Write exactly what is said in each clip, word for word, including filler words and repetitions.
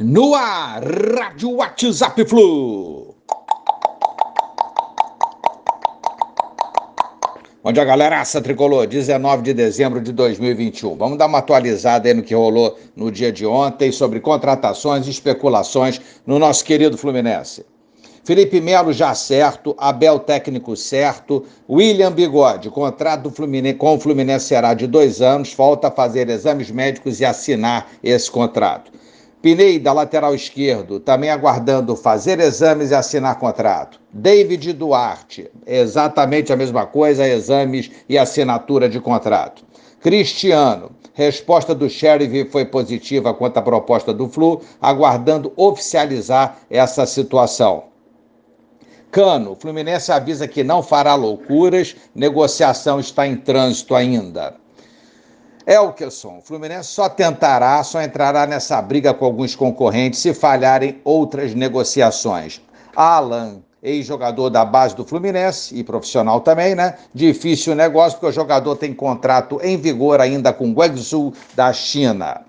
No ar, Rádio WhatsApp Flu. Bom dia, galeraça tricolor, dezenove de dezembro de dois mil e vinte e um. Vamos dar uma atualizada aí no que rolou no dia de ontem sobre contratações e especulações no nosso querido Fluminense. Felipe Melo já certo, Abel técnico certo, William Bigode, contrato do Fluminense, com o Fluminense será de dois anos, falta fazer exames médicos e assinar esse contrato. Pineida, lateral esquerdo, também aguardando fazer exames e assinar contrato. David Duarte, exatamente a mesma coisa, exames e assinatura de contrato. Cristiano, resposta do Sheriff foi positiva quanto à proposta do Flu, aguardando oficializar essa situação. Cano, Fluminense avisa que não fará loucuras, negociação está em trânsito ainda. Elkerson, Fluminense só tentará, só entrará nessa briga com alguns concorrentes se falharem outras negociações. Alan, ex-jogador da base do Fluminense e profissional também, né? Difícil o negócio porque o jogador tem contrato em vigor ainda com o Guangzhou da China.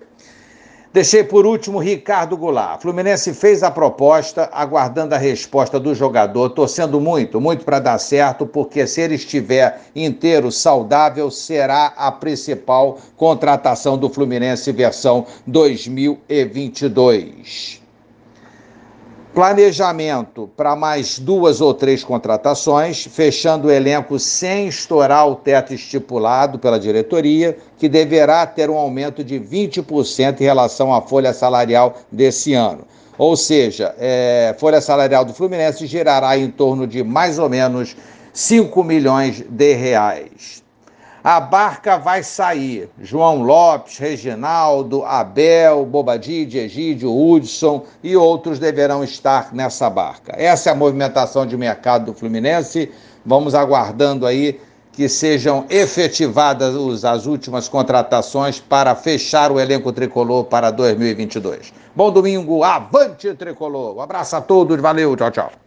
Deixei por último Ricardo Goulart. Fluminense fez a proposta, aguardando a resposta do jogador, torcendo muito, muito para dar certo, porque se ele estiver inteiro, saudável, será a principal contratação do Fluminense versão dois mil e vinte e dois. Planejamento para mais duas ou três contratações, fechando o elenco sem estourar o teto estipulado pela diretoria, que deverá ter um aumento de vinte por cento em relação à folha salarial desse ano. Ou seja, é, folha salarial do Fluminense girará em torno de mais ou menos cinco milhões de reais. A barca vai sair. João Lopes, Reginaldo, Abel, Bobadid, Egídio, Hudson e outros deverão estar nessa barca. Essa é a movimentação de mercado do Fluminense. Vamos aguardando aí que sejam efetivadas as últimas contratações para fechar o elenco tricolor para dois mil e vinte e dois. Bom domingo, avante tricolor! Um abraço a todos, valeu, tchau, tchau.